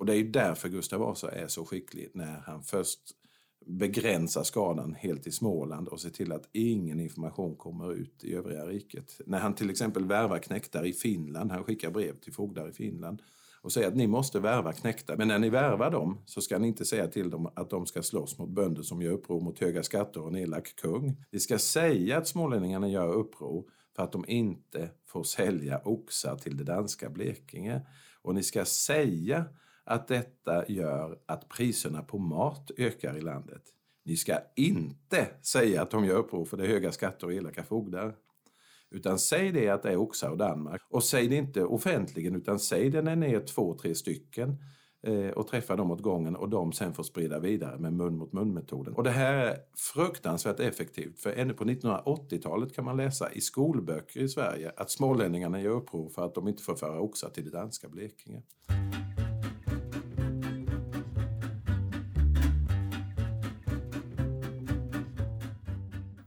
Och det är ju därför Gustav Vasa är så skicklig, när han först begränsar skadan helt i Småland och ser till att ingen information kommer ut i övriga riket. När han till exempel värvar knektar i Finland, han skickar brev till fogdar i Finland och säger att ni måste värva knektar, men när ni värvar dem så ska ni inte säga till dem att de ska slåss mot bönder som gör uppror mot höga skatter och en elak kung. Ni ska säga att smålänningarna gör uppror för att de inte får sälja oxar till det danska Blekinge, och ni ska säga att detta gör att priserna på mat ökar i landet. Ni ska inte säga att de gör uppror för det höga skatter och elaka fogdar. Utan säg det att det är oxar och Danmark. Och säg det inte offentligen, utan säg det när ni är 2-3 stycken och träffar dem åt gången, och de sen får sprida vidare med mun-mot-mun-metoden. Och det här är fruktansvärt effektivt, för ännu på 1980-talet kan man läsa i skolböcker i Sverige att smålänningarna gör uppror för att de inte får föra oxar till det danska Blekinge.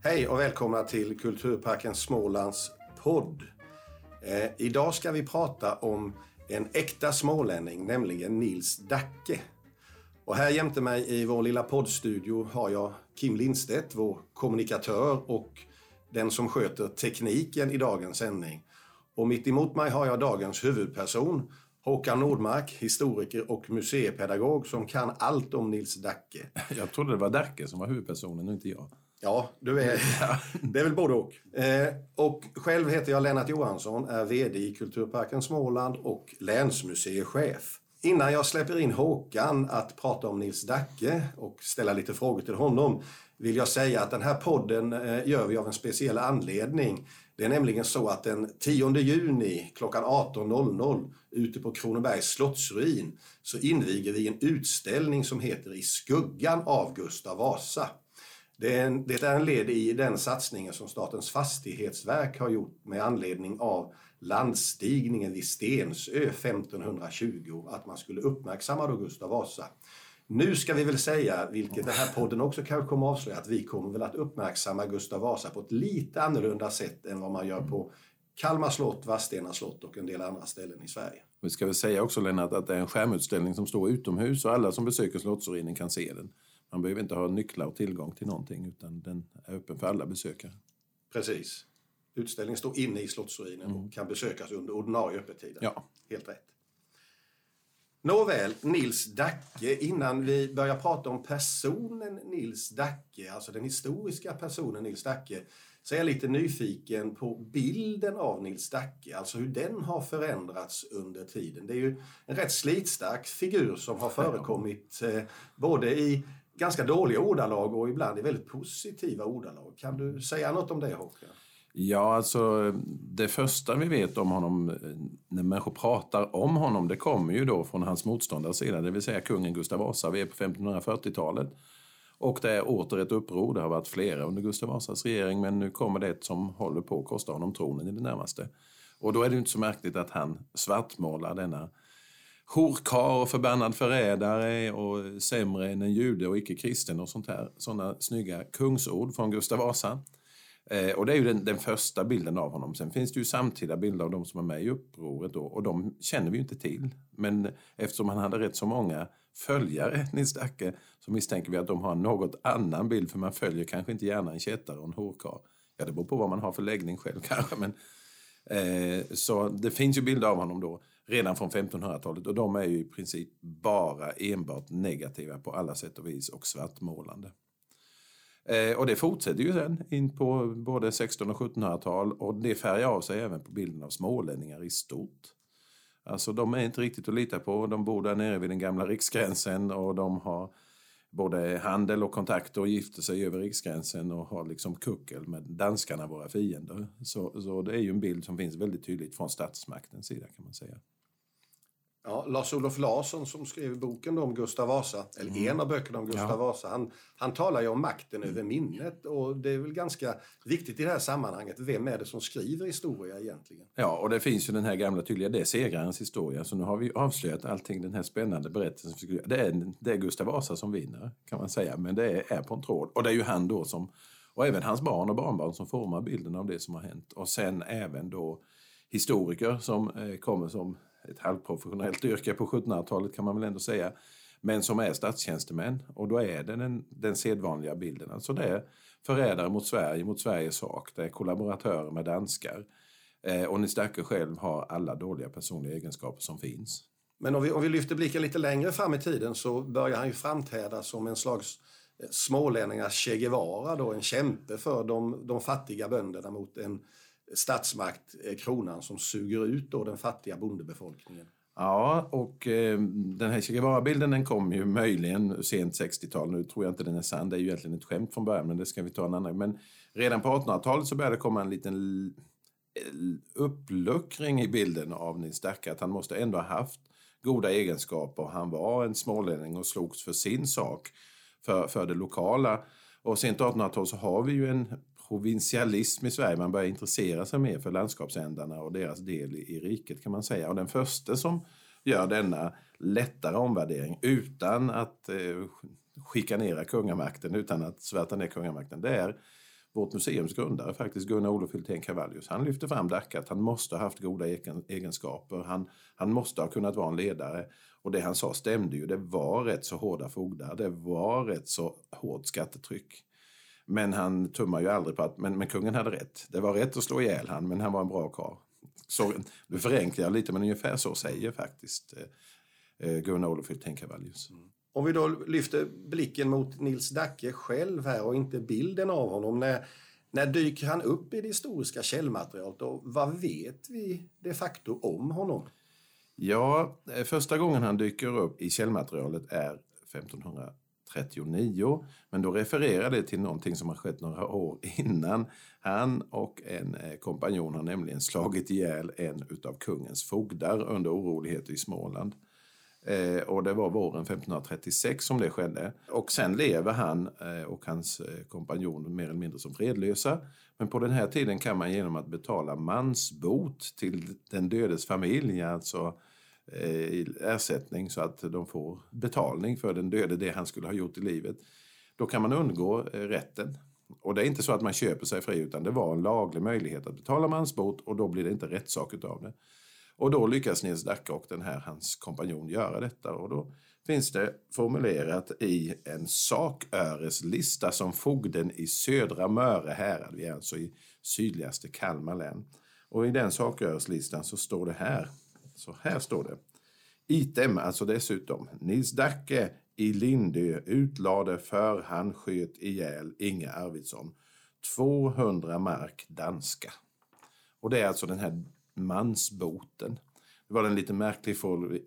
Hej och välkomna till Kulturparken Smålands podd. Idag ska vi prata om en äkta smålänning, nämligen Nils Dacke. Och här jämte mig i vår lilla poddstudio har jag Kim Lindstedt, vår kommunikatör och den som sköter tekniken i dagens sändning. Och mitt emot mig har jag dagens huvudperson, Håkan Nordmark, historiker och museipedagog som kan allt om Nils Dacke. Jag trodde det var Dacke som var huvudpersonen, inte jag. Ja, det är väl både och. Och själv heter jag Lennart Johansson, är vd i Kulturparken Småland och länsmuseichef. Innan jag släpper in Håkan att prata om Nils Dacke och ställa lite frågor till honom vill jag säga att den här podden gör vi av en speciell anledning. Det är nämligen så att den 10 juni klockan 18.00 ute på Kronobergs slottsruin så inviger vi en utställning som heter I skuggan av Gustav Vasa. Det är en led i den satsningen som Statens fastighetsverk har gjort med anledning av landstigningen vid Stensö 1520, att man skulle uppmärksamma då Gustav Vasa. Nu ska vi väl säga, vilket den här podden också kanske kommer att avslöja, att vi kommer väl att uppmärksamma Gustav Vasa på ett lite annorlunda sätt än vad man gör på Kalmar slott, Vadstena slott och en del andra ställen i Sverige. Vi ska väl säga också, Lennart, att det är en skärmutställning som står utomhus och alla som besöker slottsruinen kan se den. Man behöver inte ha nycklar och tillgång till någonting, utan den är öppen för alla besökare. Precis. Utställningen står inne i slottsruinen och kan besökas under ordinarie öppettider. Ja. Helt rätt. Nåväl, Nils Dacke. Innan vi börjar prata om personen Nils Dacke, alltså den historiska personen Nils Dacke, så är jag lite nyfiken på bilden av Nils Dacke, alltså hur den har förändrats under tiden. Det är ju en rätt slitstark figur som har förekommit både i ganska dåliga ordalag och ibland i väldigt positiva ordalag. Kan du säga något om det, Håkan? Ja, alltså det första vi vet om honom, när människor pratar om honom, det kommer ju då från hans motståndarsida, det vill säga kungen Gustav Vasa. Vi är på 1540-talet. Och det är åter ett uppror, det har varit flera under Gustav Vasas regering, men nu kommer det ett som håller på att kosta honom tronen i det närmaste. Och då är det inte så märkligt att han svartmålar denna horkar och förbannad förrädare och sämre än en jude och icke-kristen och sånt här. Sådana snygga kungsord från Gustav Vasa. Och det är ju den första bilden av honom. Sen finns det ju samtida bilder av de som är med i upproret då, och de känner vi ju inte till. Men eftersom han hade rätt så många följare, Nils Dacke, så misstänker vi att de har något annan bild, för man följer kanske inte gärna en kättare och en hårkar. Ja, det beror på vad man har för läggning själv kanske, men så det finns ju bilder av honom då redan från 1500-talet, och de är ju i princip enbart negativa på alla sätt och vis och svartmålande. Och det fortsätter ju sen in på både 1600- och 1700-tal, och det färgar av sig även på bilden av smålänningar i stort. Alltså de är inte riktigt att lita på, de bor där nere vid den gamla riksgränsen och de har både handel och kontakter och gifter sig över riksgränsen och har liksom kuckel med danskarna, våra fiender. Så det är ju en bild som finns väldigt tydligt från statsmaktens sida, kan man säga. Ja, Lars-Olof Larsson som skrev boken om Gustav Vasa, eller en av böckerna om Gustav Vasa, han talar ju om makten över minnet, och det är väl ganska viktigt i det här sammanhanget, vem är det som skriver historia egentligen? Ja, och det finns ju den här gamla tydliga, det är segrarens historia, så nu har vi avslöjat allting, den här spännande berättelsen. Det är Gustav Vasa som vinner, kan man säga, men det är på en tråd, och det är ju han då som, och även hans barn och barnbarn som formar bilden av det som har hänt, och sen även då historiker som kommer som ett halvprofessionellt yrke på 1700-talet kan man väl ändå säga, men som är statstjänstemän. Och då är det den sedvanliga bilden. Alltså det är förrädare mot Sverige, mot Sveriges sak. Det är kollaboratörer med danskar. Och Nils Dacke själv har alla dåliga personliga egenskaper som finns. Men om vi lyfter blicken lite längre fram i tiden så börjar han ju framträda som en slags smålänningars Che Guevara, då, en kämpe för de fattiga bönderna mot en statsmakt, kronan, som suger ut då den fattiga bondebefolkningen. Ja, och den här Che Guevara-bilden den kom ju möjligen sent 60-tal. Nu tror jag inte den är sann, det är ju egentligen ett skämt från början, men det ska vi ta en annan. Men redan på 1800-talet så började det komma en liten uppluckring i bilden av Nils Dacke, att han måste ändå ha haft goda egenskaper. Han var en smålänning och slogs för sin sak, för det lokala. Och sent 1800-tal så har vi ju en provinsialism i Sverige. Man börjar intressera sig mer för landskapsändarna och deras del i riket, kan man säga. Och den första som gör denna lättare omvärdering utan att chikanera kungamakten, utan att svärta ner kungamakten, det är vårt museums grundare faktiskt, Gunnar Olof Hyltén-Cavallius. Han lyfter fram Dacke att han måste ha haft goda egenskaper. Han måste ha kunnat vara en ledare. Och det han sa stämde ju. Det var rätt så hårda fogdar. Det var rätt så hårt skattetryck. Men han tummar ju aldrig på att men kungen hade rätt. Det var rätt att slå ihjäl han, men han var en bra karl. Så nu förenklar jag lite, men ungefär så säger faktiskt Gunnar Olof Hyltén-Cavallius. Mm. Om vi då lyfter blicken mot Nils Dacke själv här och inte bilden av honom. När dyker han upp i det historiska källmaterialet och vad vet vi de facto om honom? Ja, första gången han dyker upp i källmaterialet är 1539. Men då refererar det till någonting som har skett några år innan. Han och en kompanjon har nämligen slagit ihjäl en utav kungens fogdar under oroligheter i Småland. Och det var våren 1536 som det skedde. Och sen lever han och hans kompanjon mer eller mindre som fredlösa. Men på den här tiden kan man genom att betala mansbot till den dödes familj, alltså ersättning så att de får betalning för den döde, det han skulle ha gjort i livet. Då kan man undgå rätten. Och det är inte så att man köper sig fri, utan det var en laglig möjlighet att betala mansbot och då blir det inte rättssak utav det. Och då lyckas Nils Dacke och hans kompanjon göra detta. Och då finns det formulerat i en saköreslista som fogden i Södra Möre härad. Vi är alltså i sydligaste Kalmar län. Och i den saköreslistan så står det här. Så här står det. Item, alltså dessutom. Nils Dacke i Lindö utlade för han sköt ihjäl Inge Arvidsson. 200 mark danska. Och det är alltså den här mansboten. Det var en lite märklig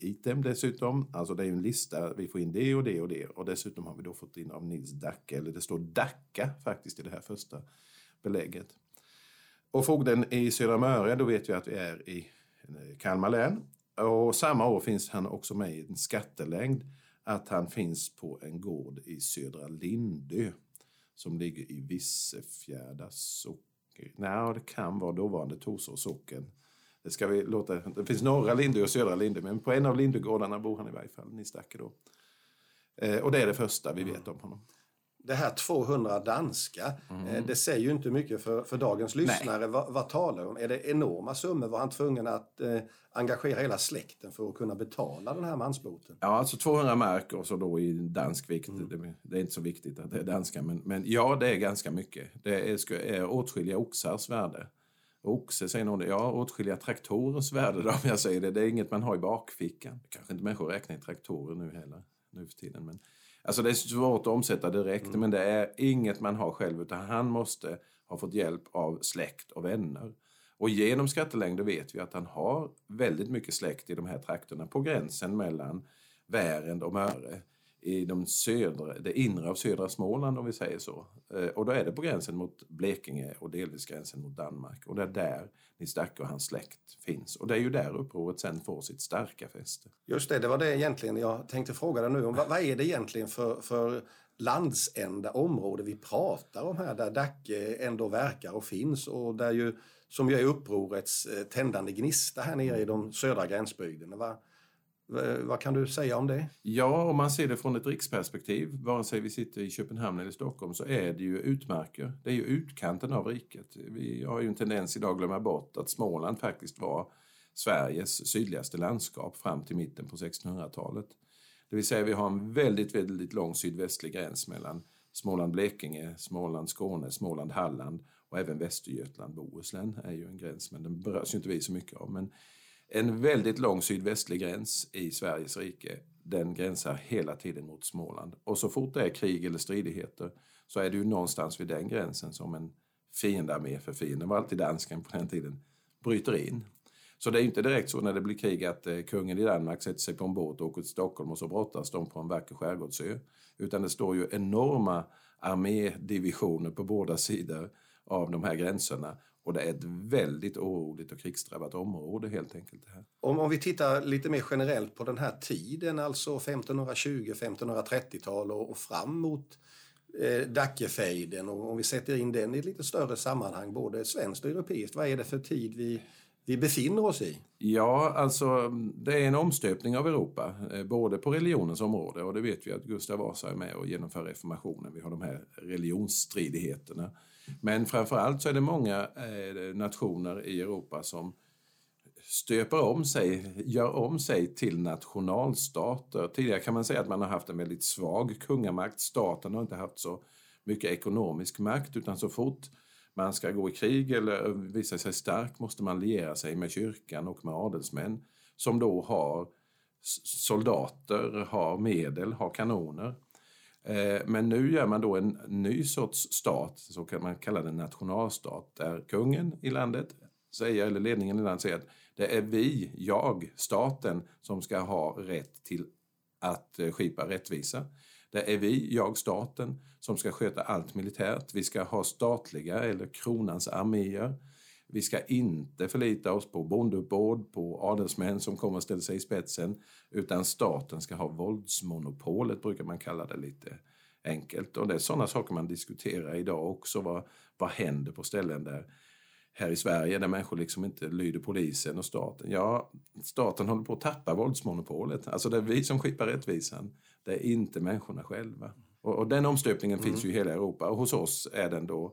item dessutom. Alltså det är ju en lista, vi får in det och det och det. Och dessutom har vi då fått in av Nils Dacke, eller det står Dacke faktiskt i det här första belägget. Och fogden i Södra Möre, då vet vi att vi är i Kalmar län. Och samma år finns han också med i en skattelängd att han finns på en gård i södra Lindö som ligger i Vissefjärda socken. Nej, det kan vara dåvarande Torså socken. Det ska vi låta. Det finns norra Lindö och södra Lindö, men på en av Lindögårdarna bor han i varje fall, Nils Dacke då. Och det är det första vi vet om honom. Det här 200 danska, det säger ju inte mycket för dagens lyssnare. Vad talar de om? Är det enorma summor? Var han tvungen att engagera hela släkten för att kunna betala den här mansboten? Ja, alltså 200 mark och så då i dansk vikt. Det är inte så viktigt att det är danska, men ja, det är ganska mycket. Det är åtskilliga oxars värde. Oxe säger någon, ja, åtskilliga traktorers värde då, om jag säger det. Det är inget man har i bakfickan. Kanske inte människor räknar i traktorer nu heller, nu för tiden. Men, alltså det är svårt att omsätta direkt, men det är inget man har själv, utan han måste ha fått hjälp av släkt och vänner. Och genom skattelängder vet vi att han har väldigt mycket släkt i de här trakterna på gränsen mellan Värend och Möre. I det inre av södra Småland, om vi säger så. Och då är det på gränsen mot Blekinge och delvis gränsen mot Danmark. Och det är där Nils Dacke och hans släkt finns. Och det är ju där upproret sen får sitt starka fäste. Just det, det var det egentligen jag tänkte fråga dig nu om. Vad är det egentligen för landsända område vi pratar om här, där Dacke ändå verkar och finns och där ju, som ju är upprorets tändande gnista här nere i de södra gränsbygderna, va? Vad kan du säga om det? Ja, om man ser det från ett riksperspektiv, vare sig vi sitter i Köpenhamn eller Stockholm, så är det ju utmärker. Det är ju utkanten av riket. Vi har ju en tendens idag att glömma bort att Småland faktiskt var Sveriges sydligaste landskap fram till mitten på 1600-talet. Det vill säga vi har en väldigt, väldigt lång sydvästlig gräns mellan Småland-Blekinge, Småland-Skåne, Småland-Halland och även Västergötland-Bohuslän är ju en gräns, men den berörs ju inte vi så mycket av. Men en väldigt lång sydvästlig gräns i Sveriges rike, den gränsar hela tiden mot Småland. Och så fort det är krig eller stridigheter så är det ju någonstans vid den gränsen som en fiendarmé, för fienden var alltid dansken på den tiden, bryter in. Så det är inte direkt så när det blir krig att kungen i Danmark sätter sig på en båt och åker till Stockholm och så brottas de på en vacker skärgårdsö. Utan det står ju enorma armédivisioner på båda sidor av de här gränserna. Och det är ett väldigt oroligt och krigsdrabbat område helt enkelt det här. Om vi tittar lite mer generellt på den här tiden, alltså 1520, 1530-tal och fram mot Dackefejden. Och om vi sätter in den i lite större sammanhang, både svenskt och europeiskt, vad är det för tid vi befinner oss i? Ja, alltså det är en omstöpning av Europa, både på religionens område, och det vet vi att Gustav Vasa är med och genomför reformationen. Vi har de här religionsstridigheterna. Men framförallt så är det många nationer i Europa som stöper om sig, gör om sig till nationalstater. Tidigare kan man säga att man har haft en väldigt svag kungamakt. Staten har inte haft så mycket ekonomisk makt, utan så fort man ska gå i krig eller visa sig stark måste man liera sig med kyrkan och med adelsmän som då har soldater, har medel, har kanoner. Men nu gör man då en ny sorts stat, så kan man kalla den nationalstat, där kungen i landet säger, eller ledningen i landet säger att det är staten, som ska ha rätt till att skipa rättvisa. Det är staten, som ska sköta allt militärt. Vi ska ha statliga eller kronans arméer. Vi ska inte förlita oss på bondeuppbåd, på adelsmän som kommer att ställa sig i spetsen. Utan staten ska ha våldsmonopolet, brukar man kalla det lite enkelt. Och det är sådana saker man diskuterar idag också. Vad händer på ställen där, här i Sverige, där människor liksom inte lyder polisen och staten? Ja, staten håller på att tappa våldsmonopolet. Alltså det är vi som skipar rättvisan. Det är inte människorna själva. Och den omstöpningen finns ju i hela Europa. Och hos oss är den då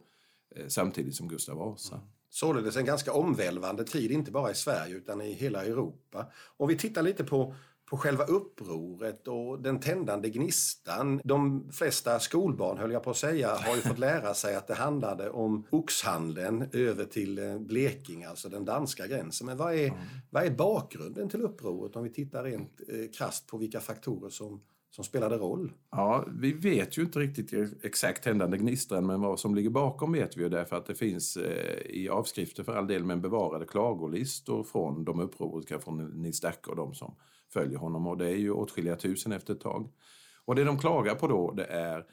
samtidigt som Gustav Vasa. Således en ganska omvälvande tid, inte bara i Sverige utan i hela Europa. Om vi tittar lite på själva upproret och den tändande gnistan. De flesta skolbarn, höll jag på att säga, har ju fått lära sig att det handlade om oxhandeln över till Blekinge, alltså den danska gränsen. Men vad är bakgrunden till upproret om vi tittar rent krasst på vilka faktorer som spelade roll? Ja, vi vet ju inte riktigt exakt tändande gnistan, men vad som ligger bakom vet vi ju, därför att det finns i avskrifter för all del, men bevarade klagolistor från de upproriska, från Nils Dacke och de som följer honom, och det är ju åtskilliga tusen efter ett tag. Och det de klagar på då, det är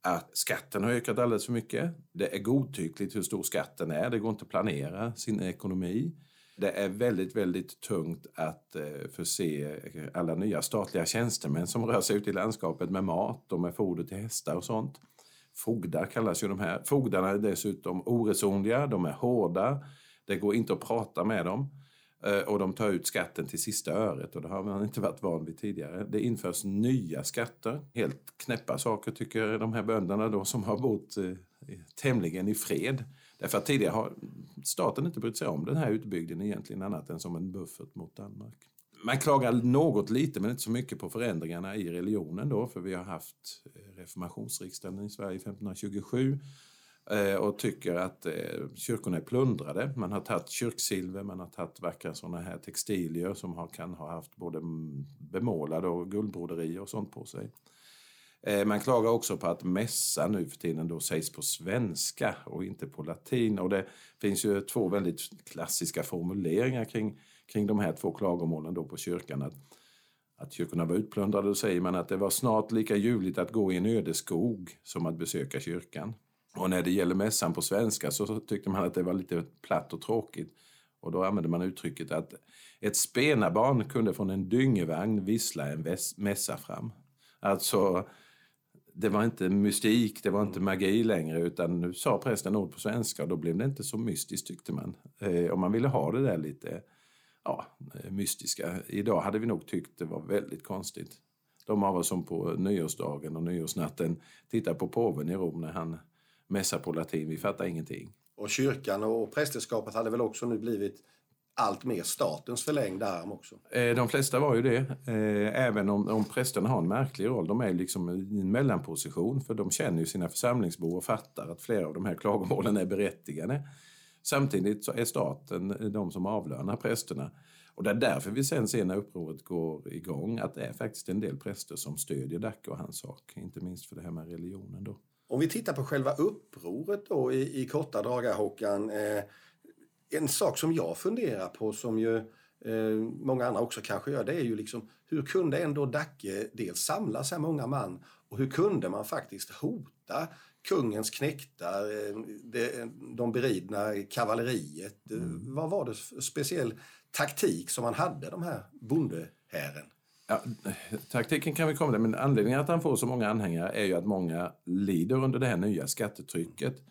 att skatten har ökat alldeles för mycket. Det är godtyckligt hur stor skatten är, det går inte att planera sin ekonomi. Det är väldigt, väldigt tungt att förse alla nya statliga tjänstemän som rör sig ut i landskapet med mat och med foder till hästar och sånt. Fogdar kallas ju de här. Fogdarna är dessutom oresonliga, de är hårda, det går inte att prata med dem. Och de tar ut skatten till sista öret, och det har man inte varit van vid tidigare. Det införs nya skatter, helt knäppa saker tycker de här bönderna då, som har bott tämligen i fred. Därför att tidigare har staten inte brytt sig om den här utbygden egentligen annat än som en buffert mot Danmark. Man klagar något lite, men inte så mycket, på förändringarna i religionen då, för vi har haft reformationsriksdagen i Sverige 1527 och tycker att kyrkorna är plundrade. Man har tagit kyrksilver, man har tagit vackra sådana här textilier som kan ha haft både bemålade och guldbroderier och sånt på sig. Man klagar också på att mässa nu för tiden då sägs på svenska och inte på latin. Och det finns ju två väldigt klassiska formuleringar kring de här två klagomålen då på kyrkan. Att kyrkorna var utplundrade, då säger man att det var snart lika ljuvligt att gå i en ödeskog som att besöka kyrkan. Och när det gäller mässan på svenska så tyckte man att det var lite platt och tråkigt. Och då använde man uttrycket att ett spenabarn kunde från en dyngevagn vissla en mässa fram. Alltså, det var inte mystik, det var inte magi längre, utan nu sa prästen ord på svenska och då blev det inte så mystiskt, tyckte man. Om man ville ha det där lite mystiska. Idag hade vi nog tyckt det var väldigt konstigt. De av oss som på nyårsdagen och nyårsnatten tittar på påven i Rom när han mässar på latin, vi fattar ingenting. Och kyrkan och prästerskapet hade väl också nu blivit allt mer statens förlängda arm också. De flesta var ju det. Även om prästerna har en märklig roll. De är liksom i en mellanposition. För de känner ju sina församlingsbor och fattar att flera av de här klagomålen är berättigade. Samtidigt så är staten de som avlönar prästerna. Och det är därför vi sen när upproret går igång att det är faktiskt en del präster som stödjer Dacke och hans sak. Inte minst för det här med religionen då. Om vi tittar på själva upproret då i korta dragar, Håkan. En sak som jag funderar på som ju många andra också kanske gör, det är ju liksom hur kunde ändå Dacke dels samla så här många man och hur kunde man faktiskt hota kungens knektar, de beridna kavalleriet. Vad var det för speciell taktik som man hade, de här bondehären? Ja, taktiken kan vi komma till, men anledningen att han får så många anhängare är ju att många lider under det här nya skattetrycket.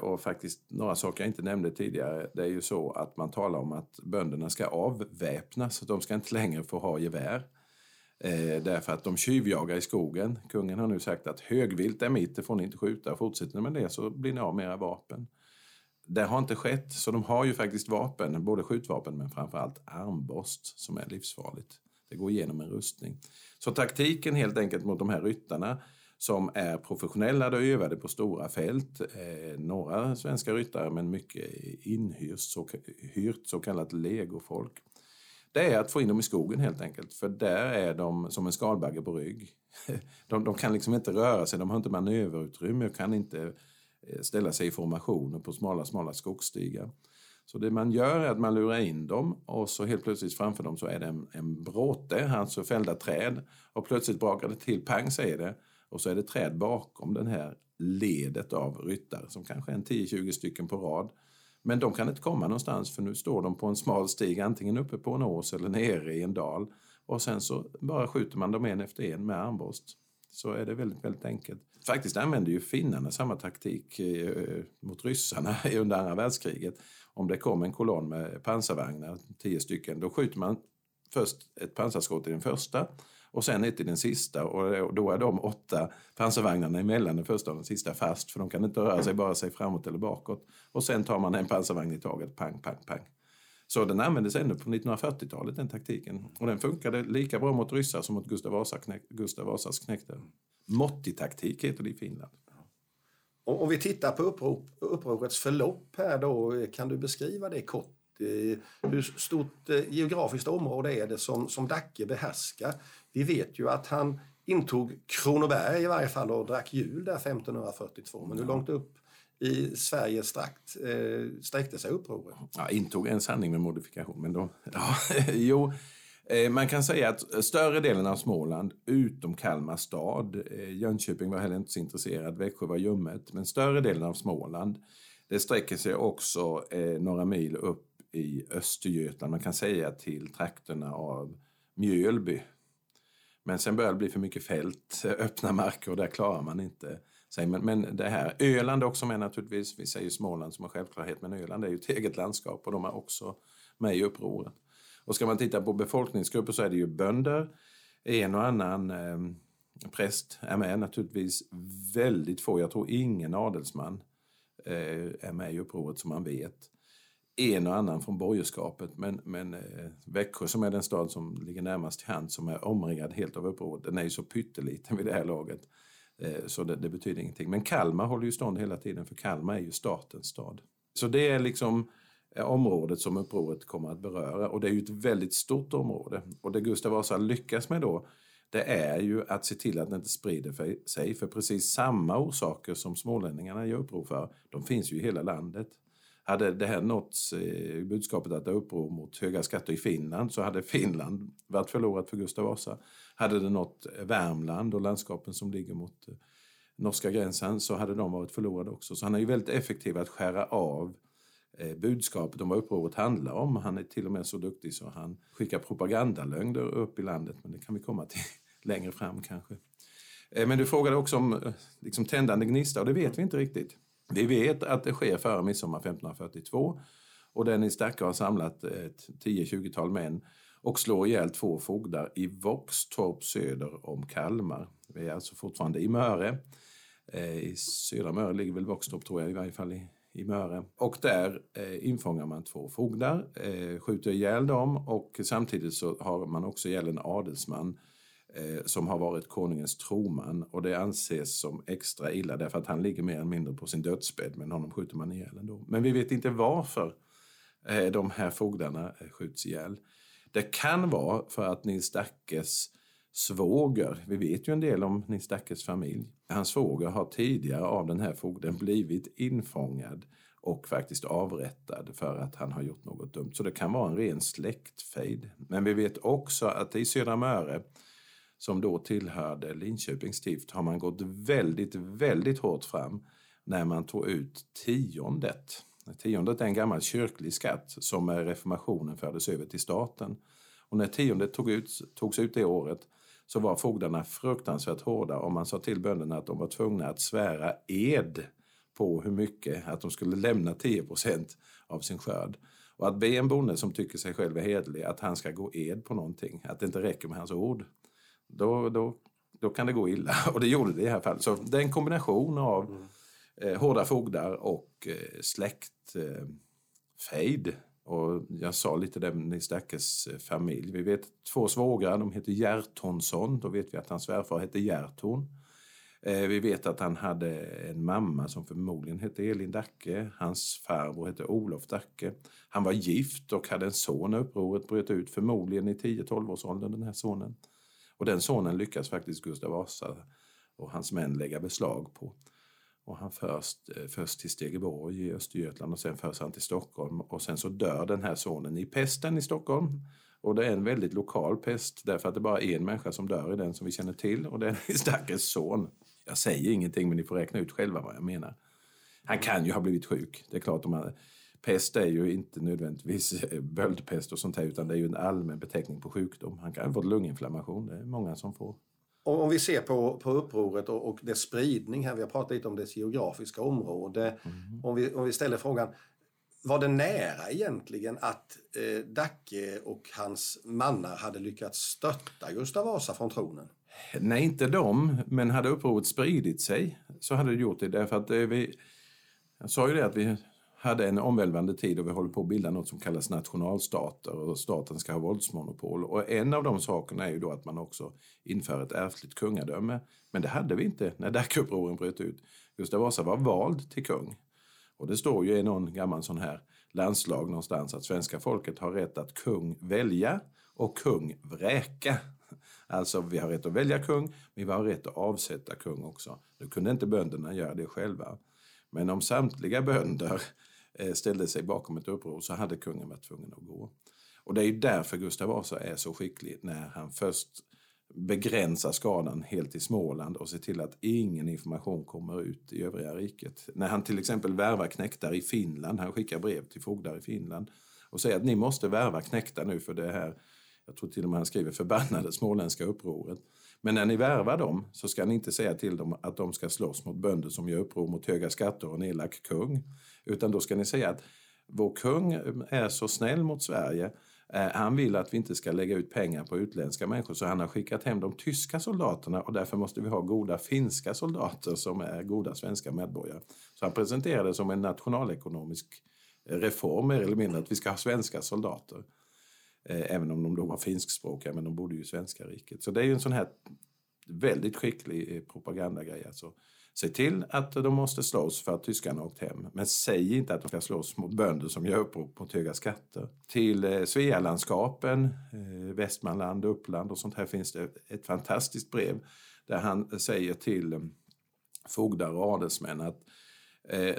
Och faktiskt några saker jag inte nämnde tidigare, det är ju så att man talar om att bönderna ska avväpnas, så de ska inte längre få ha gevär. Därför att de tjuvjagar i skogen. Kungen har nu sagt att högvilt är mitt, det får ni inte skjuta. Fortsätter ni med det så blir ni av med era vapen. Det har inte skett, så de har ju faktiskt vapen, både skjutvapen men framförallt armborst som är livsfarligt. Det går igenom en rustning. Så taktiken helt enkelt mot de här ryttarna som är professionella och övade på stora fält. Några svenska ryttare men mycket inhyrt, så kallat legofolk. Det är att få in dem i skogen helt enkelt. För där är de som en skalbagge på rygg. De kan liksom inte röra sig, de har inte manöverutrymme och kan inte ställa sig i formationer på smala skogsstigar. Så det man gör är att man lurar in dem och så helt plötsligt framför dem så är det en bråte, alltså fällda träd. Och plötsligt brakar det till, pang säger det. Och så är det träd bakom den här ledet av ryttare som kanske är en 10-20 stycken på rad. Men de kan inte komma någonstans för nu står de på en smal stig, antingen uppe på en ås eller nere i en dal. Och sen så bara skjuter man dem en efter en med armborst. Så är det väldigt, väldigt enkelt. Faktiskt använde ju finnarna samma taktik mot ryssarna under andra världskriget. Om det kom en kolonn med pansarvagnar, 10 stycken, då skjuter man först ett pansarskott i den första och sen ett i den sista. Och då är de 8 pansarvagnarna emellan den första och den sista fast. För de kan inte röra sig, bara sig framåt eller bakåt. Och sen tar man en pansarvagn i taget, pang, pang, pang. Så den användes ändå på 1940-talet, den taktiken. Och den funkade lika bra mot ryssar som mot Gustav Vasas knektar. Motti-taktik heter det i Finland. Om vi tittar på upprorets förlopp här då, kan du beskriva det kort? Hur stort geografiskt område är det som Dacke behärskar? Vi vet ju att han intog Kronoberg i varje fall och drack jul där 1542. Men hur långt upp i Sverige sträckte sig upproret? Ja, intog en sanning med modifikation. Men då, ja, jo, man kan säga att större delen av Småland utom Kalmar stad, Jönköping var heller inte så intresserad, Växjö var ljummet, men större delen av Småland, det sträcker sig också några mil upp i Östergötland. Man kan säga till trakterna av Mjölby. Men sen börjar det bli för mycket fält, öppna marker och där klarar man inte sig. Men det här, Öland också med naturligtvis, vi säger Småland som en självklarhet, men Öland är ju ett eget landskap och de är också med i upproret. Och ska man titta på befolkningsgrupper så är det ju bönder, en och annan präst är med naturligtvis, väldigt få, jag tror ingen adelsman är med i upproret som man vet. En och annan från borgerskapet, men Växjö som är den stad som ligger närmast till hand, som är omringad helt av upproret, den är ju så pytteliten vid det här laget, så det betyder ingenting. Men Kalmar håller ju stånd hela tiden, för Kalmar är ju statens stad. Så det är liksom området som upproret kommer att beröra, och det är ju ett väldigt stort område. Och det Gustav Vasa lyckas med då, det är ju att se till att det inte sprider sig, för precis samma orsaker som smålänningarna gör uppror för, de finns ju i hela landet. Hade det här nåtts budskapet att det är uppror mot höga skatter i Finland, så hade Finland varit förlorat för Gustav Vasa. Hade det nått Värmland och landskapen som ligger mot norska gränsen, så hade de varit förlorade också. Så han är ju väldigt effektiv att skära av budskapet om vad upproret handlar om. Han är till och med så duktig så han skickar propagandalögner upp i landet, men det kan vi komma till längre fram kanske. Men du frågade också om liksom tändande gnista, och det vet vi inte riktigt. Vi vet att det sker före midsommar 1542 och Nils Dacke har samlat ett 10-20-tal män och slår ihjäl 2 fogdar i Voxtorp söder om Kalmar. Vi är alltså fortfarande i Möre. I Södra Möre ligger väl Voxtorp tror jag i varje fall i i Möre. Och där infångar man två fogdar, skjuter ihjäl dem, och samtidigt så har man också ihjäl en adelsman som har varit konungens troman, och det anses som extra illa därför att han ligger mer eller mindre på sin dödsbädd, men honom skjuter man ihjäl ändå. Men vi vet inte varför de här fogdarna skjuts ihjäl. Det kan vara för att Nils Dackes svåger, vi vet ju en del om Nils Dackes familj, hans svåger har tidigare av den här fogden blivit infångad och faktiskt avrättad för att han har gjort något dumt. Så det kan vara en ren släktfejd. Men vi vet också att i Södra Möre, som då tillhörde Linköpings stift, har man gått väldigt, väldigt hårt fram när man tog ut tiondet. Tiondet är en gammal kyrklig skatt som med reformationen fördes över till staten. Och när tiondet togs ut det året så var fogdarna fruktansvärt hårda, och man sa till bönderna att de var tvungna att svära ed på hur mycket, att de skulle lämna 10% av sin skörd. Och att be en bonde som tycker sig själv är hederlig att han ska gå ed på någonting, att det inte räcker med hans ord, då kan det gå illa. Och det gjorde det i det här fallet. Så det är en kombination av hårda fogdar och släktfejd. Och jag sa lite där med Nils Dackes familj. Vi vet två svågrar, de heter Gertonsson. Då vet vi att hans svärfar hette Gerton. Vi vet att han hade en mamma som förmodligen hette Elin Dacke. Hans farbror hette Olof Dacke. Han var gift och hade en son när upproret bröt ut, förmodligen i 10-12-årsåldern, den här sonen. Och den sonen lyckas faktiskt Gustav Vasa och hans män lägga beslag på. Och han först till Stegeborg i Östergötland, och sen förs han till Stockholm. Och sen så dör den här sonen i pesten i Stockholm. Och det är en väldigt lokal pest, därför att det är bara en människa som dör i den som vi känner till. Och det är Nils Dackes son. Jag säger ingenting, men ni får räkna ut själva vad jag menar. Han kan ju ha blivit sjuk. Det är klart, pest är ju inte nödvändigtvis böldpest och sånt här, utan det är ju en allmän beteckning på sjukdom. Han kan ha fått lunginflammation, det är många som får. Om vi ser på upproret och dess spridning här, vi har pratat lite om dess geografiska område. Mm. Om vi ställer frågan, var det nära egentligen att Dacke och hans mannar hade lyckats stötta Gustav Vasa från tronen? Nej, inte de, men hade upproret spridit sig så hade det gjort det. Därför att jag sa ju det att vi hade en omvälvande tid och vi håller på att bilda något som kallas nationalstater, och staten ska ha våldsmonopol. Och en av de sakerna är ju då att man också inför ett ärftligt kungadöme. Men det hade vi inte när Dackeupproren bröt ut. Gustav Vasa var vald till kung. Och det står ju i någon gammal sån här landslag någonstans att svenska folket har rätt att kung välja och kung vräka. Alltså vi har rätt att välja kung, men vi har rätt att avsätta kung också. Nu kunde inte bönderna göra det själva. Men om samtliga bönder ställde sig bakom ett uppror så hade kungen varit tvungen att gå. Och det är ju därför Gustav Vasa är så skicklig, när han först begränsar skadan helt i Småland och ser till att ingen information kommer ut i övriga riket. När han till exempel värvar knektar i Finland, han skickar brev till fogdar i Finland och säger att ni måste värva knektar nu för det här, jag tror till och med han skriver förbannade småländska upproret. Men när ni värvar dem så ska ni inte säga till dem att de ska slåss mot bönder som gör uppror mot höga skatter och en elak kung. Utan då ska ni säga att vår kung är så snäll mot Sverige. Han vill att vi inte ska lägga ut pengar på utländska människor, så han har skickat hem de tyska soldaterna, och därför måste vi ha goda finska soldater som är goda svenska medborgare. Så han presenterade det som en nationalekonomisk reform mer eller mindre, att vi ska ha svenska soldater. Även om de då var finskspråkiga, men de bodde ju i svenska riket. Så det är ju en sån här väldigt skicklig propagandagrej. Alltså, se till att de måste slåss för att tyskarna åkt hem. Men säg inte att de ska slåss mot bönder som gör upprop mot höga skatter. Till Svealandskapen, Västmanland, Uppland och sånt här finns det ett fantastiskt brev. Där han säger till fogdar och adelsmän att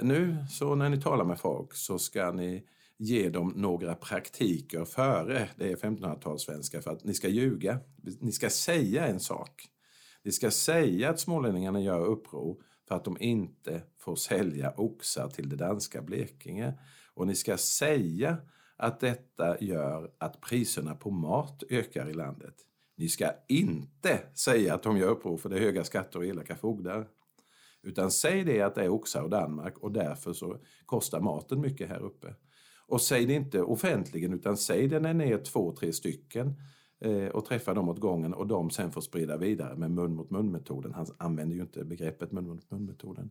nu så när ni talar med folk så ska ni ge dem några praktiker före, det är 1500-talssvenska, för att ni ska ljuga. Ni ska säga en sak. Ni ska säga att smålänningarna gör uppror för att de inte får sälja oxar till det danska Blekinge. Och ni ska säga att detta gör att priserna på mat ökar i landet. Ni ska inte säga att de gör uppror för det är höga skatter och elaka fogdar. Utan säg det att det är oxar och Danmark och därför så kostar maten mycket här uppe. Och säg det inte offentligen, utan säg det när ni är 2-3 stycken och träffar dem åt gången, och de sen får sprida vidare med mun-mot-mun-metoden. Han använder ju inte begreppet mun-mot-mun-metoden.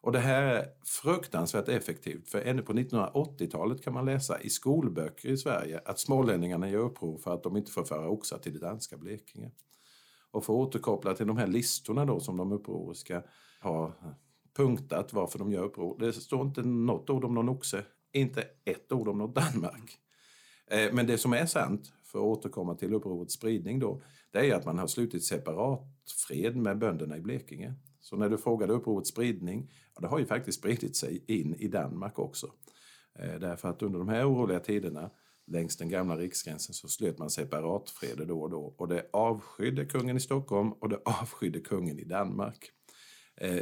Och det här är fruktansvärt effektivt, för ännu på 1980-talet kan man läsa i skolböcker i Sverige att smålänningarna gör uppror för att de inte får föra oxar till det danska Blekinge. Och för att återkoppla till de här listorna då som de upproriska har punktat varför de gör uppror. Det står inte något ord om någon oxe, inte ett ord om något Danmark. Men det som är sant, för att återkomma till upprorets spridning då, det är att man har slutit separat fred med bönderna i Blekinge. Så när du frågade upprorets spridning, ja, det har ju faktiskt spridit sig in i Danmark också. Därför att under de här oroliga tiderna längs den gamla riksgränsen så slöt man separatfreder då och då. Och det avskydde kungen i Stockholm och det avskydde kungen i Danmark.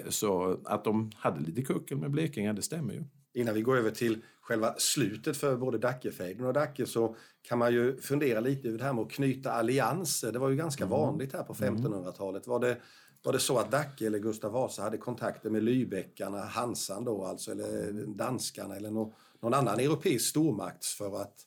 Så att de hade lite kuckel med Blekinge, det stämmer ju. Innan vi går över till själva slutet för både Dackefejden och Dacke så kan man ju fundera lite över det här med att knyta allianser. Det var ju ganska vanligt här på 1500-talet. Var det så att Dacke eller Gustav Vasa hade kontakter med Lybäckarna, Hansan då alltså, eller danskarna eller någon annan europeisk stormakt för att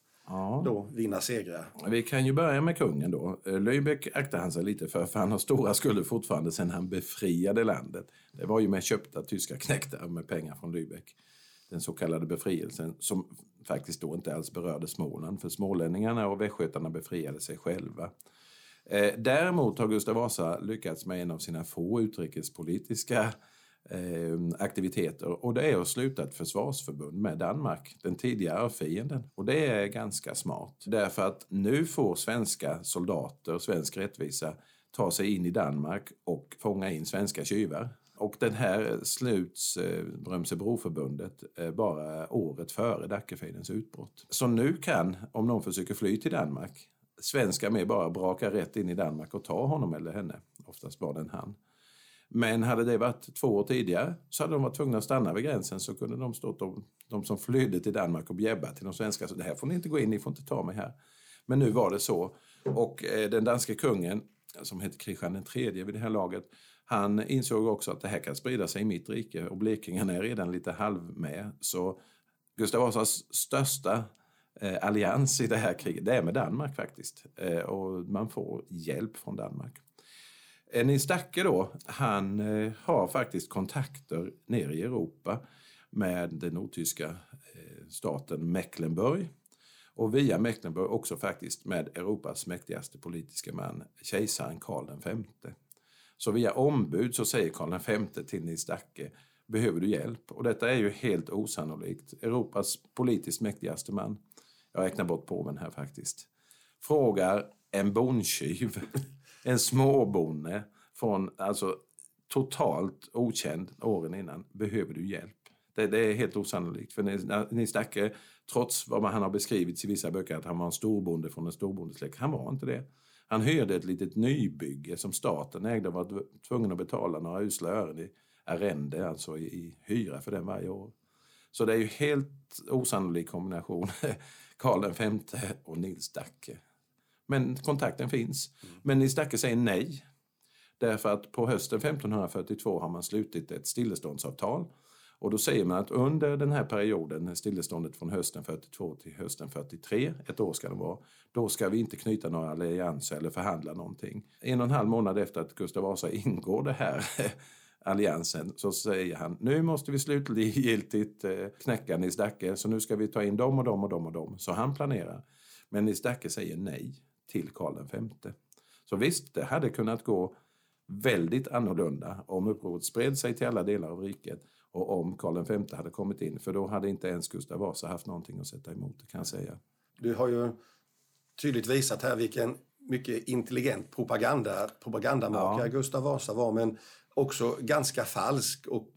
då vinna segrar? Vi kan ju börja med kungen då. Lübeck aktade han sig lite för han har stora skulder fortfarande sedan han befriade landet. Det var ju med köpta tyska knektar med pengar från Lübeck. Den så kallade befrielsen som faktiskt då inte alls berörde Småland, för smålänningarna och västgötarna befriade sig själva. Däremot har Gustav Vasa lyckats med en av sina få utrikespolitiska aktiviteter, och det är att sluta ett försvarsförbund med Danmark, den tidigare fienden. Och det är ganska smart, därför att nu får svenska soldater, svensk rättvisa, ta sig in i Danmark och fånga in svenska tjuvar. Och den här sluts Brömsebroförbundet bara året före Dackefejdens utbrott. Så nu kan, om någon försöker fly till Danmark, svenskar med bara braka rätt in i Danmark och ta honom eller henne. Oftast var den han. Men hade det varit 2 år tidigare så hade de varit tvungna att stanna vid gränsen, så kunde de stå de som flydde till Danmark och bjäbba till de svenska. Så det här får ni inte gå in, ni får inte ta mig här. Men nu var det så. Och den danske kungen som hette Kristian III vid det här laget, han insåg också att det här kan sprida sig i mitt rike och blekingarna är redan lite halv med. Så Gustav Vasas största allians i det här kriget, det är med Danmark faktiskt. Och man får hjälp från Danmark. Nils Dacke då, han har faktiskt kontakter nere i Europa med den nordtyska staten Mecklenburg. Och via Mecklenburg också faktiskt med Europas mäktigaste politiska man, kejsaren Karl V. Så via ombud så säger Karl V till Nils Dacke, behöver du hjälp? Och detta är ju helt osannolikt. Europas politiskt mäktigaste man, jag räknar bort påven här faktiskt, frågar en bondtjuv, en småbonde från alltså totalt okänd åren innan, behöver du hjälp? Det är helt osannolikt, för Nils Dacke, trots vad han har beskrivit i vissa böcker att han var en storbonde från en storbondesläkt, han var inte det. Han hyrde ett litet nybygge som staten ägde och var tvungen att betala några usla ören i arrende, alltså i hyra för den varje år. Så det är ju helt osannolik kombination, Karl V och Nils Dacke. Men kontakten finns. Men Nils Dacke säger nej, därför att på hösten 1542 har man slutit ett stilleståndsavtal. Och då säger man att under den här perioden, stilleståndet från hösten 42 till hösten 43, ett år ska det vara, då ska vi inte knyta några allianser eller förhandla någonting. 1,5 månad efter att Gustav Vasa ingår det här alliansen så säger han, nu måste vi slutgiltigt knäcka Nils Dacke, så nu ska vi ta in dem och dem och dem och dem. Så han planerar. Men Nils Dacke säger nej till Karl V. Så visst, det hade kunnat gå väldigt annorlunda om upproret spred sig till alla delar av riket och om Karl V hade kommit in, för då hade inte ens Gustav Vasa haft någonting att sätta emot, kan jag säga. Du har ju tydligt visat här vilken mycket intelligent propagandamakare Gustav Vasa var, men också ganska falsk, och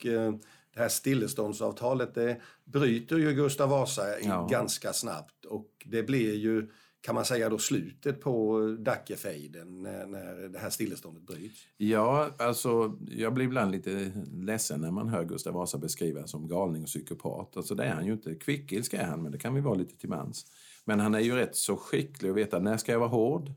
det här stilleståndsavtalet det bryter ju Gustav Vasa ganska snabbt, och det blir ju, kan man säga då, slutet på Dackefejden när det här stilleståndet bryts? Ja, alltså jag blir ibland lite ledsen när man hör Gustav Vasa beskrivas som galning och psykopat. Alltså det är han ju inte. Kvickilsk är han, men det kan vi vara lite till mans. Men han är ju rätt så skicklig att veta när ska jag vara hård,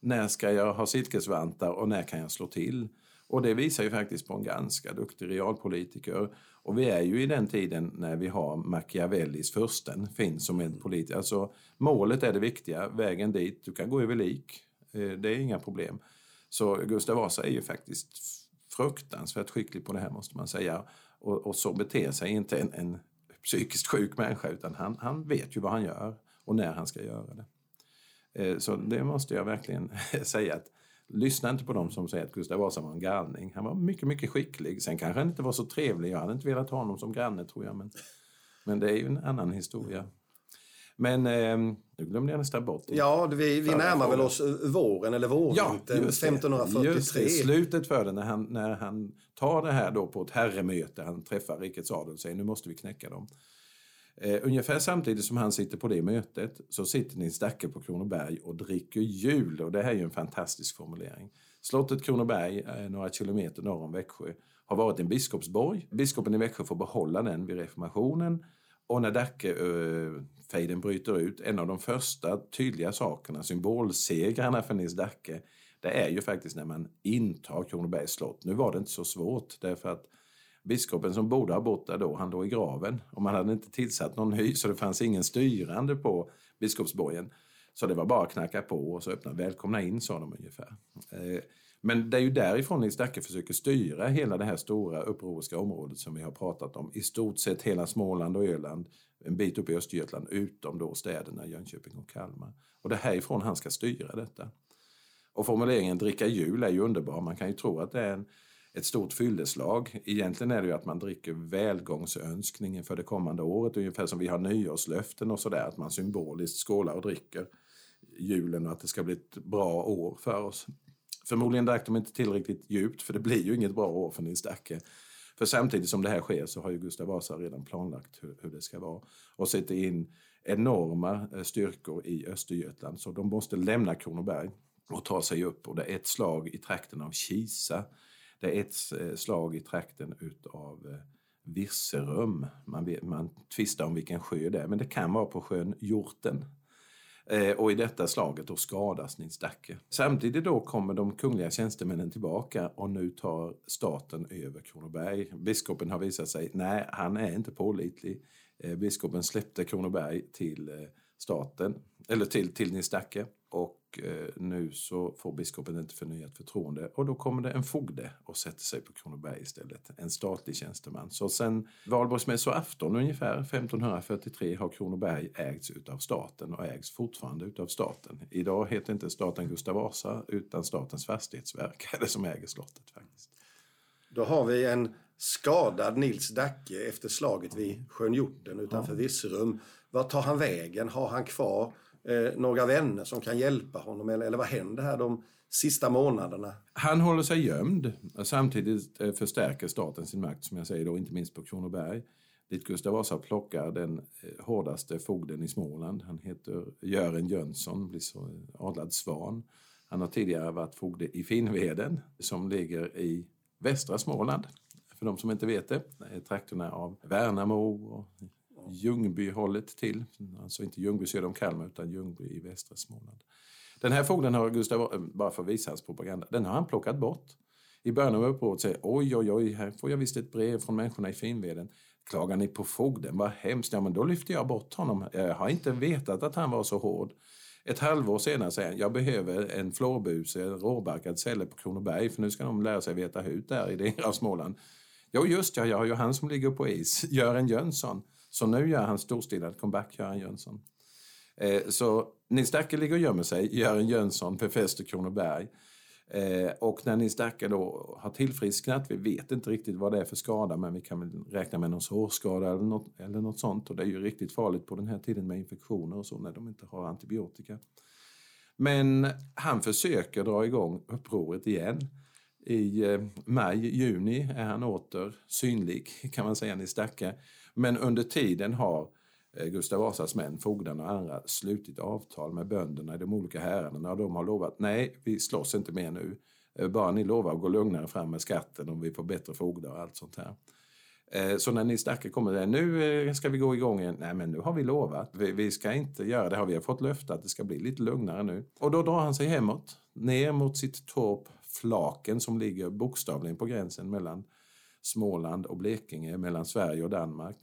när ska jag ha silkesvantar och när kan jag slå till. Och det visar ju faktiskt på en ganska duktig realpolitiker. Och vi är ju i den tiden när vi har Machiavellis fursten finns som en politiker. Alltså målet är det viktiga, vägen dit, du kan gå över lik, det är inga problem. Så Gustav Vasa är ju faktiskt fruktansvärt skicklig på det här, måste man säga. Och så beter sig inte en psykiskt sjuk människa, utan han vet ju vad han gör och när han ska göra det. Så det måste jag verkligen säga, att lyssna inte på dem som säger att Gustav Vasa var en galning. Han var mycket, mycket skicklig. Sen kanske han inte var så trevlig. Jag hade inte velat ha honom som granne, tror jag. Men det är ju en annan historia. Men nu glömde jag nästan bort. Ja, vi närmar väl oss våren eller vårvintern, 1543. Just det, slutet för det, när han tar det här då på ett herremöte. Han träffar rikets adel och säger, nu måste vi knäcka dem. Ungefär samtidigt som han sitter på det mötet så sitter Nils Dacke på Kronoberg och dricker jul. Och det här är ju en fantastisk formulering. Slottet Kronoberg, några kilometer norr om Växjö, har varit en biskopsborg. Biskopen i Växjö får behålla den vid reformationen. Och när Dackefejden bryter ut, en av de första tydliga sakerna, symbolsegrarna för Nils Dacke, det är ju faktiskt när man intar Kronobergs slott. Nu var det inte så svårt, därför att biskopen som borde ha bott där då, han låg i graven. Och man hade inte tillsatt någon hy, så det fanns ingen styrande på biskopsborgen. Så det var bara att knacka på och så öppna, välkomna in, sa de ungefär. Men det är ju därifrån Nils Dacke försöker styra hela det här stora upproriska området som vi har pratat om. I stort sett hela Småland och Öland, en bit upp i Östergötland, utom då städerna Jönköping och Kalmar. Och det är härifrån han ska styra detta. Och formuleringen dricka jul är ju underbar. Man kan ju tro att det är ett stort fylleslag. Egentligen är det ju att man dricker välgångsönskningen för det kommande året. Ungefär som vi har nyårslöften och sådär. Att man symboliskt skålar och dricker julen och att det ska bli ett bra år för oss. Förmodligen drack de inte tillräckligt djupt, för det blir ju inget bra år för Nils Dacke. För samtidigt som det här sker så har ju Gustav Vasa redan planlagt hur det ska vara. Och sätter in enorma styrkor i Östergötland. Så de måste lämna Kronoberg och ta sig upp. Och det är ett slag i trakten av Kisa. Det är ett slag i trakten utav Visserum. Man tvistar om vilken sjö det är, men det kan vara på sjön Hjorten. Och i detta slaget då skadas Nils Dacke. Samtidigt då kommer de kungliga tjänstemännen tillbaka och nu tar staten över Kronoberg. Biskopen har visat sig, nej, han är inte pålitlig. Biskopen släppte Kronoberg till staten, eller till Nils Dacke. Och nu så får biskopen inte förnyat förtroende. Och då kommer det en fogde och sätter sig på Kronoberg istället. En statlig tjänsteman. Så sen valborgsmässoafton ungefär 1543 har Kronoberg ägts utav staten. Och ägs fortfarande utav staten. Idag heter inte staten Gustav Vasa utan statens fastighetsverk. Eller som äger slottet faktiskt. Då har vi en skadad Nils Dacke efter slaget vid sjön Hjorten utanför Visserum. Vad tar han vägen? Har han kvar några vänner som kan hjälpa honom? Eller vad händer här de sista månaderna? Han håller sig gömd. Samtidigt förstärker staten sin makt, som jag säger då, inte minst på Kronoberg. Dit Gustav Vasa plockar den hårdaste fogden i Småland. Han heter Göran Jönsson, blir så adlad svan. Han har tidigare varit fogde i Finveden, som ligger i västra Småland. För de som inte vet det, trakterna av Värnamo och Ljungby-hållet till. Alltså inte Ljungby söder om Kalmar utan Ljungby i västra Småland. Den här fogden har Gustav, bara för att visa hans propaganda, den har han plockat bort. I början av upprådet säger, oj, här får jag visst ett brev från människorna i Finveden. Klagar ni på fogden? Vad hemskt. Ja, men då lyfter jag bort honom. Jag har inte vetat att han var så hård. Ett halvår senare säger han, jag behöver en flårbus, en råbarkad celler på Kronoberg, för nu ska de lära sig veta hut där i deras Småland. Jo, just ja, jag har ju han som ligger på is, Göran Jönsson. Så nu gör han storstilad comeback, Göran Jönsson. Så Nils Dacke ligger och gömmer sig, Göran Jönsson befäster Kronoberg. Och när Nils Dacke då har tillfrisknat, vi vet inte riktigt vad det är för skada, men vi kan väl räkna med någon sårskada eller något sånt. Och det är ju riktigt farligt på den här tiden med infektioner och så, när de inte har antibiotika. Men han försöker dra igång upproret igen. I maj-juni är han åter synlig, kan man säga, Nils Dacke. Men under tiden har Gustav Vasas män, fogdarna och andra, slutit avtal med bönderna i de olika härarna. De har lovat, nej, vi slåss inte mer nu. Bara ni lovar att gå lugnare fram med skatten om vi får bättre fogdar och allt sånt här. Så när Nils Dacke kommer där, nu ska vi gå igång igen. Nej, men nu har vi lovat. Vi ska inte göra det. Har vi fått löfte att det ska bli lite lugnare nu. Och då drar han sig hemåt, ner mot sitt torp Flaken, som ligger bokstavligen på gränsen mellan Småland och Blekinge, mellan Sverige och Danmark.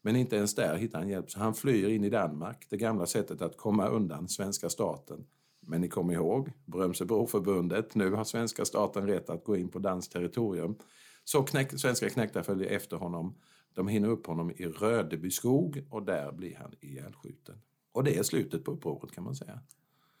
Men inte ens där hittar han hjälp, så han flyr in i Danmark, det gamla sättet att komma undan svenska staten. Men ni kommer ihåg, Brömsebroförbundet, nu har svenska staten rätt att gå in på danskt territorium. Så svenska knektar följer efter honom. De hinner upp honom i Rödebyskog och där blir han ihjälskjuten. Och det är slutet på upproret kan man säga.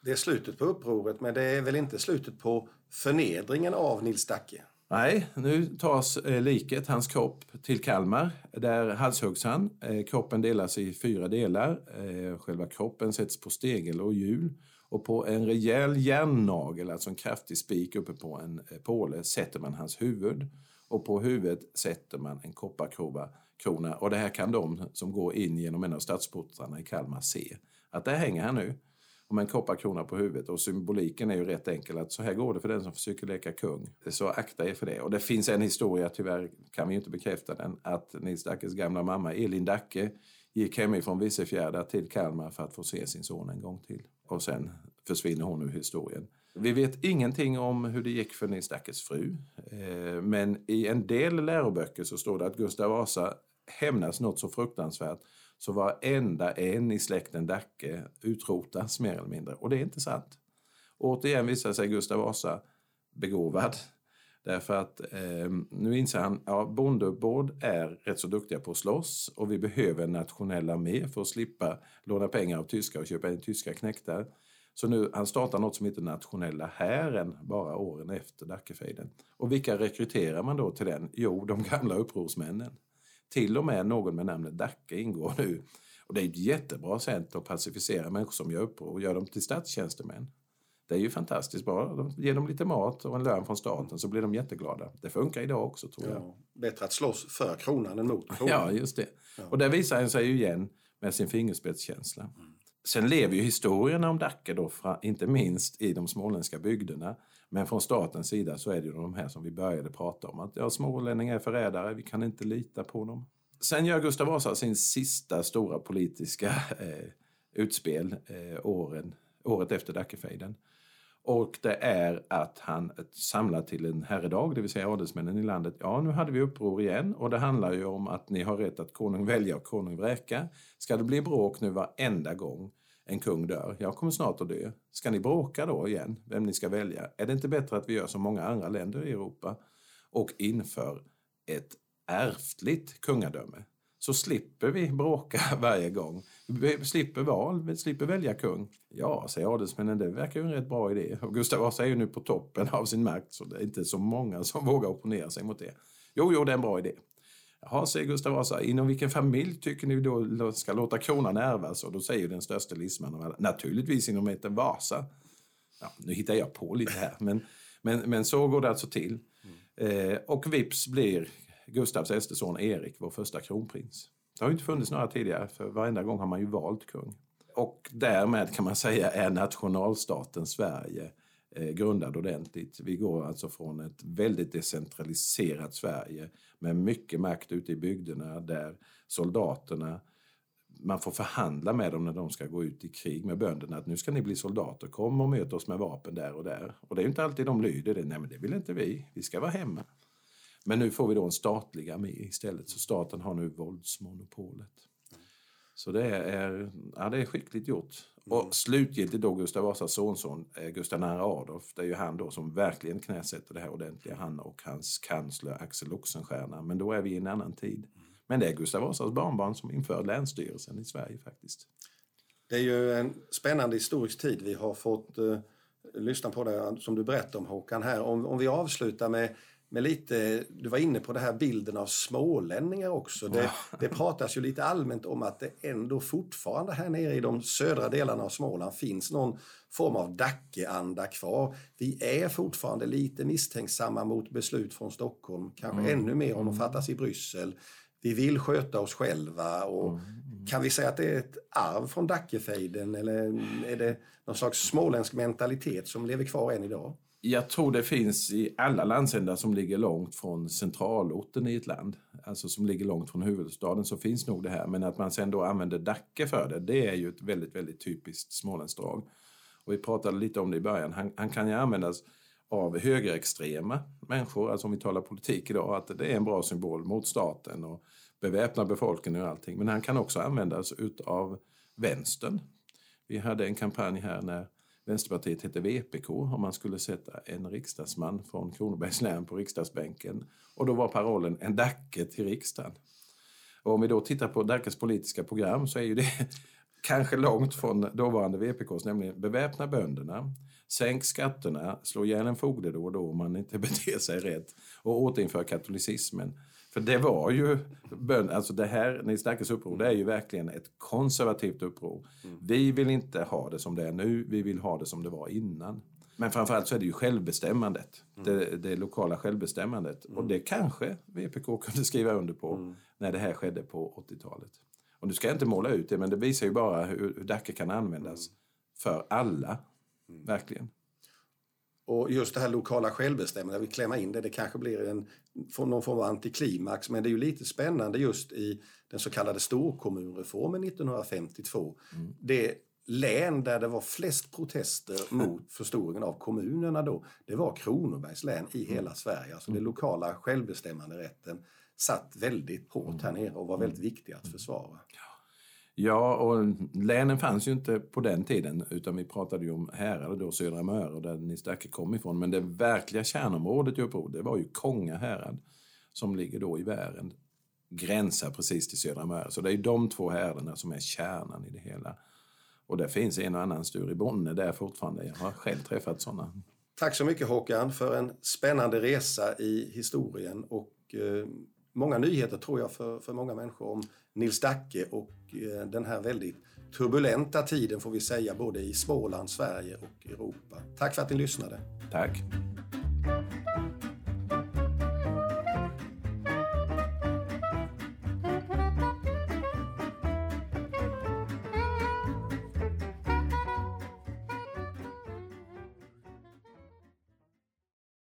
Det är slutet på upproret, men det är väl inte slutet på förnedringen av Nils Dacke? Nej, nu tas liket, hans kropp, till Kalmar. Där halshuggs han. Kroppen delas i 4 delar. Själva kroppen sätts på stegel och hjul. Och på en rejäl järnnagel, alltså en kraftig spik uppe på en påle, sätter man hans huvud. Och på huvudet sätter man en kopparkrona. Och det här kan de som går in genom en av stadsportarna i Kalmar se. Att där hänger han nu. Med en kopparkrona på huvudet. Och symboliken är ju rätt enkel att så här går det för den som försöker leka kung. Så akta er för det. Och det finns en historia, tyvärr kan vi ju inte bekräfta den, att Nils Dackes gamla mamma Elin Dacke gick hemifrån Vissefjärda till Kalmar för att få se sin son en gång till. Och sen försvinner hon ur historien. Vi vet ingenting om hur det gick för Nils Dackes fru. Men i en del läroböcker så står det att Gustav Vasa hämnas något så fruktansvärt så varenda en i släkten Dacke utrotas mer eller mindre. Och det är inte sant. Återigen visar sig Gustav Vasa begåvad. Därför att nu inser han att bondeuppbåd är rätt så duktiga på att slåss. Och vi behöver en nationell armé för att slippa låna pengar av tyskar och köpa in tyska knektar. Så nu han startar något som heter nationella hären bara åren efter Dackefejden. Och vilka rekryterar man då till den? Jo, de gamla upprorsmännen. Till och med någon med namnet Dacke ingår nu. Och det är ett jättebra sätt att pacificera människor som gör uppror och gör dem till statstjänstemän. Det är ju fantastiskt bra. De ger dem lite mat och en lön från staten så blir de jätteglada. Det funkar idag också tror jag. Ja, bättre att slåss för kronan än mot kronan. Ja, just det. Ja. Och där visar han sig ju igen med sin fingerspetskänsla. Mm. Sen lever ju historierna om Dacke då, inte minst i de småländska bygderna. Men från statens sida så är det ju de här som vi började prata om. Att smålänningar är förrädare, vi kan inte lita på dem. Sen gör Gustav Vasa sin sista stora politiska utspel året efter Dackefejden. Och det är att han samlar till en herredag, det vill säga adelsmännen i landet. Ja, nu hade vi uppror igen och det handlar ju om att ni har rätt att konung välja och konung vräka. Ska det bli bråk nu varenda gång en kung dör? Jag kommer snart att dö. Ska ni bråka då igen? Vem ni ska välja? Är det inte bättre att vi gör som många andra länder i Europa och inför ett ärftligt kungadöme? Så slipper vi bråka varje gång. Vi slipper val, vi slipper välja kung. Ja, säger adelsmännen, det verkar ju en rätt bra idé. Och Gustav Vasa är ju nu på toppen av sin makt så det är inte så många som vågar opponera sig mot det. Jo, det är en bra idé. Jaha, säger Gustav Vasa, inom vilken familj tycker ni då ska låta kronan ärvas? Och då säger den största lisman av alla, naturligtvis inom ett Vasa. Ja, nu hittar jag på lite här, men så går det alltså till. Och vips blir Gustavs äldste son Erik, vår första kronprins. Det har ju inte funnits några tidigare, för varenda gång har man ju valt kung. Och därmed kan man säga är nationalstaten Sverige grundad ordentligt. Vi går alltså från ett väldigt decentraliserat Sverige med mycket makt ute i bygderna där soldaterna, man får förhandla med dem när de ska gå ut i krig med bönderna att nu ska ni bli soldater, kom och möt oss med vapen där och där. Och det är ju inte alltid de lyder det, nej men det vill inte vi ska vara hemma. Men nu får vi då en statlig armé istället. Så staten har nu våldsmonopolet. Så det är skickligt gjort. Och slutgiltigt då Gustav Vasas sonson, Gustav II Adolf. Det är ju han då som verkligen knäsätter det här ordentliga. Han och hans kansler Axel Oxenstierna. Men då är vi i en annan tid. Men det är Gustav Vasas barnbarn som inför länsstyrelsen i Sverige faktiskt. Det är ju en spännande historisk tid. Vi har fått lyssna på det som du berättade om Håkan här. Om vi avslutar med... Men lite, du var inne på det här bilden av smålänningar också. Det pratas ju lite allmänt om att det ändå fortfarande här nere i de södra delarna av Småland finns någon form av Dacke-anda kvar. Vi är fortfarande lite misstänksamma mot beslut från Stockholm. Kanske ännu mer om de fattas i Bryssel. Vi vill sköta oss själva och kan vi säga att det är ett arv från Dackefejden eller är det någon slags småländsk mentalitet som lever kvar än idag? Jag tror det finns i alla landsändar som ligger långt från centralorten i ett land. Alltså som ligger långt från huvudstaden så finns nog det här. Men att man sen då använder Dacke för det, det är ju ett väldigt, väldigt typiskt smålandsdrag. Och vi pratade lite om det i början. Han kan ju användas av högerextrema människor. Alltså om vi talar politik idag, att det är en bra symbol mot staten och beväpnar befolkningen och allting. Men han kan också användas utav vänstern. Vi hade en kampanj här när Vänsterpartiet hette VPK om man skulle sätta en riksdagsman från Kronobergs län på riksdagsbänken. Och då var parollen en Dacke till riksdagen. Och om vi då tittar på Dackes politiska program så är ju det kanske långt från dåvarande VPKs, nämligen beväpna bönderna, sänk skatterna, slå ihjäl en fogde då och då om man inte beter sig rätt och återinför katolicismen. För det var ju, alltså det här, Nils Dackes uppror, det är ju verkligen ett konservativt uppror. Vi vill inte ha det som det är nu, vi vill ha det som det var innan. Men framförallt så är det ju självbestämmandet, det lokala självbestämmandet. Och det kanske VPK kunde skriva under på när det här skedde på 80-talet. Och nu ska jag inte måla ut det, men det visar ju bara hur Dacke kan användas för alla, verkligen. Och just det här lokala självbestämmandet, vi klämmer in det, det kanske blir någon form av antiklimax. Men det är ju lite spännande just i den så kallade storkommunreformen 1952. Det län där det var flest protester mot förstoringen av kommunerna då, det var Kronobergs län i hela Sverige. Alltså den lokala självbestämmanderätten satt väldigt hårt här nere och var väldigt viktig att försvara. Ja, och länen fanns ju inte på den tiden, utan vi pratade ju om härade då, Södra Möre, där Nils Dacke kom ifrån. Men det verkliga kärnområdet i upproret, det var ju Konga härad som ligger då i Värend, gränsar precis till Södra Möre. Så det är ju de två häraderna som är kärnan i det hela. Och det finns en och annan stur i Bonne där fortfarande. Jag har själv träffat sådana. Tack så mycket Håkan för en spännande resa i historien och många nyheter tror jag för många människor om Nils Dacke och den här väldigt turbulenta tiden får vi säga både i Småland, Sverige och Europa. Tack för att ni lyssnade. Tack.